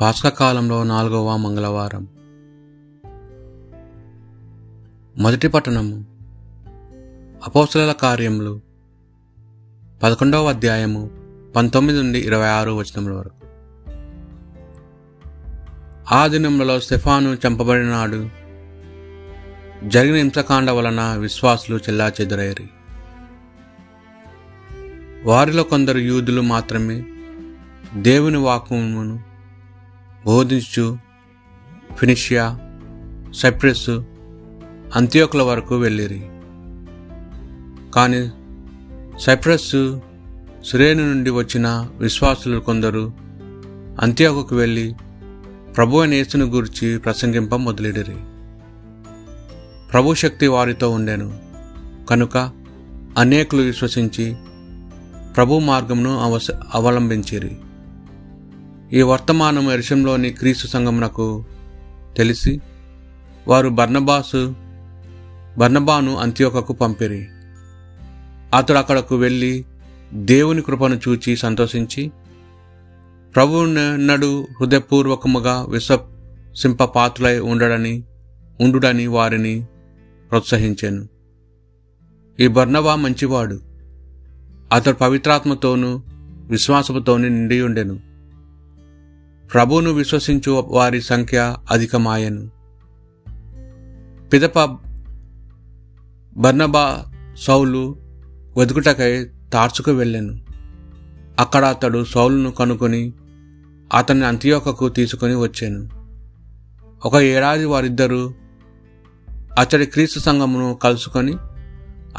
పాస్కాకాలంలో 4వ మంగళవారం. మొదటి పట్టణము అపోస్తలుల కార్యములు 11వ అధ్యాయము 19 నుండి 26 వచనముల వరకు. ఆ దినములలో స్టెఫాను చంపబడినాడు. జరిగిన హింసకాండ వలన విశ్వాసులు చెల్లాచెదురయ్యారు. వారిలో కొందరు యూదులు మాత్రమే దేవుని వాక్యమును బోధించు ఫినిషియా, సైప్రస్, అంత్యోకుల వరకు వెళ్ళిరి. కానీ సైప్రస్, సిరేను నుండి వచ్చిన విశ్వాసులు కొందరు అంత్యోకుకు వెళ్ళి ప్రభువైన యేసును గురించి ప్రసంగింప మొదలెడిరి. ప్రభు శక్తి వారితో ఉండెను కనుక అనేకులు విశ్వసించి ప్రభు మార్గమును అవలంబించిరి. ఈ వర్తమానం ఎరుషలేములోని క్రీస్తు సంఘమునకు తెలిసి వారు బర్నబాను అంత్యోకుకు పంపిరి. అతడు అక్కడకు వెళ్ళి దేవుని కృపను చూచి సంతోషించి ప్రభువునడు హృదయపూర్వకముగా విశ్వసింప పాత్రులై ఉండుడని వారిని ప్రోత్సహించెను. ఈ బర్నబా మంచివాడు. అతడు పవిత్రాత్మతోనూ విశ్వాసముతోనూ నిండి ఉండెను. ప్రభువును విశ్వసించు వారి సంఖ్య అధికమాయను. పిదప బర్నబా సౌలు వెదుకుటకై తార్సుకు వెళ్ళెను. అక్కడ అతడు సౌలును కనుకొని అతన్ని అంత్యోకుకు తీసుకుని వచ్చాను. ఒక ఏడాది వారిద్దరూ అతడి క్రీస్తు సంఘమును కలుసుకొని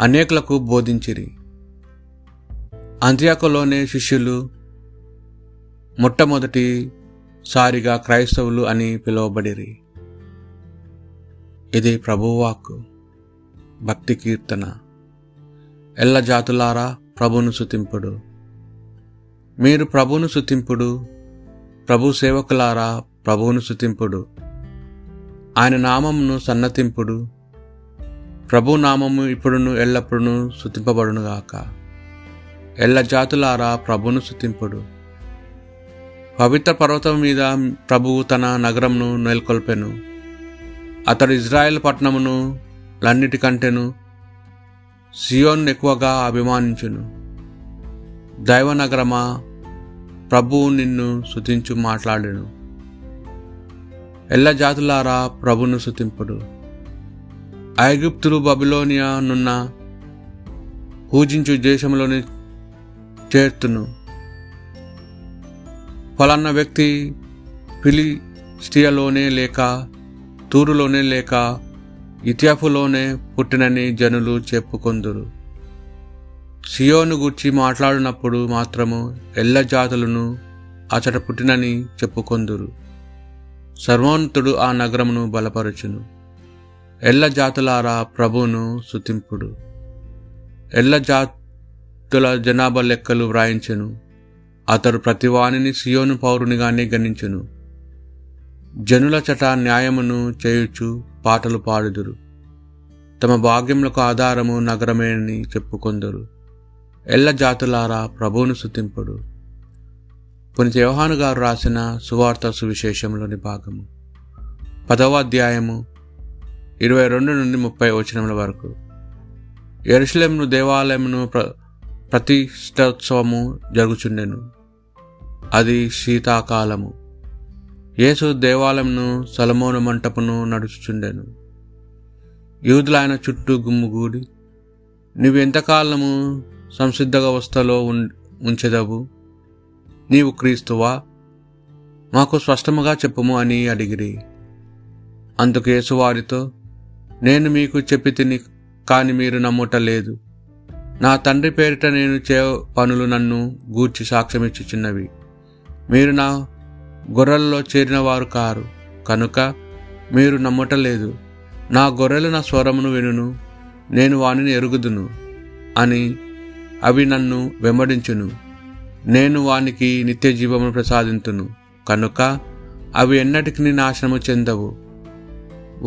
అనేకులకు బోధించిరి. అంత్యోకులోనే శిష్యులు మొట్టమొదటిసారిగా క్రైస్తవులు అని పిలువబడిరి. ఇది ప్రభువాక్కు. భక్తి కీర్తన. ఎల్ల జాతులారా ప్రభువును స్తుతింపుడు. మీరు ప్రభువును స్తుతింపుడు. ప్రభు సేవకులారా ప్రభువును స్తుతింపుడు. ఆయన నామమును సన్నతింపుడు. ప్రభు నామము ఇప్పుడును ఎల్లప్పుడును స్తుతింపబడునుగాక. ఎల్ల జాతులారా ప్రభువును స్తుతింపుడు. పవిత్ర పర్వతం మీద ప్రభువు తన నగరమును నెలకొల్పెను. అతడు ఇజ్రాయెల్ పట్టణమును లన్నిటికంటేను సియోను ఎక్కువగా అభిమానించును. దైవ నగరమా, ప్రభువు నిన్ను స్తుతించు మాట్లాడెను. ఎల్ల జాతులారా ప్రభువును స్తుతింపుడు. ఐగుప్తులు బబిలోనియా నున్న పూజించు దేశంలోని చేర్చును. ఫలాన్న వ్యక్తి ఫిలిస్టియాలోనే లేక తూరులోనే లేక ఇతియాఫులోనే పుట్టినని జనులు చెప్పుకొందురు. సియోను గూర్చి మాట్లాడినప్పుడు మాత్రము ఎల్ల జాతులను అచట పుట్టినని చెప్పుకొందురు. సర్వోన్నతుడు ఆ నగరమును బలపరచును. ఎల్ల జాతులారా ప్రభువును స్తుతింపుడు. ఎల్ల జాతుల జనాభా లెక్కలు వ్రాయించెను. అతడు ప్రతివానిని సియోను పౌరునిగానే గణించును. జనుల చట న్యాయమును చేయుచు పాటలు పాడుదురు. తమ భాగ్యములకు ఆధారము నగరమేని చెప్పుకొందురు. ఎల్ల జాతులారా ప్రభువును స్తుతింపుడు. పునీత యోహాను గారు రాసిన సువార్త సువిశేషంలోని భాగము 10వ అధ్యాయము 22 నుండి 30 వచనముల వరకు. యెరూషలేమును దేవాలయమును ప్రతిష్టోత్సవము జరుగుచుండెను. అది శీతాకాలము. యేసు దేవాలయమును సొలొమోను మంటపమును నడుచుచుండెను. యూదులైన చుట్టూ గుమ్ముగూడి, నీవు ఎంతకాలము సంసిద్ధవస్థలో ఉంచెదవు? నీవు క్రీస్తువా? మాకు స్పష్టముగా చెప్పుము అని అడిగిరి. అందుకు యేసు వారితో, నేను మీకు చెప్పితిని కాని మీరు నమ్ముటలేదు. నా తండ్రి పేరిట నేను పనులు నన్ను గూర్చి సాక్ష్యం ఇచ్చుచున్నవి. మీరు నా గొర్రెలలో చేరిన వారు కారు కనుక మీరు నమ్మటలేదు. నా గొర్రెలు నా స్వరమును వినును, నేను వానిని ఎరుగుదును అని అవి నన్ను వెంబడించును. నేను వానికి నిత్య జీవమును ప్రసాదింతును కనుక అవి ఎన్నటికి నాశనము చెందవు.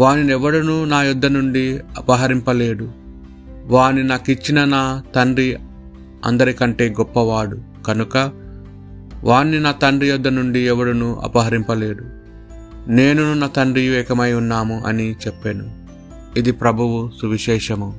వానినెవడనూ నా యొద్ద నుండి అపహరింపలేడు. వాని నాకిచ్చిన నా తండ్రి అందరికంటే గొప్పవాడు కనుక వాణ్ణి నా తండ్రి యొద్ద నుండి ఎవడును అపహరింపలేడు, నేనును నా తండ్రియు ఏకమై ఉన్నాము అని చెప్పాను. ఇది ప్రభువు సువిశేషము.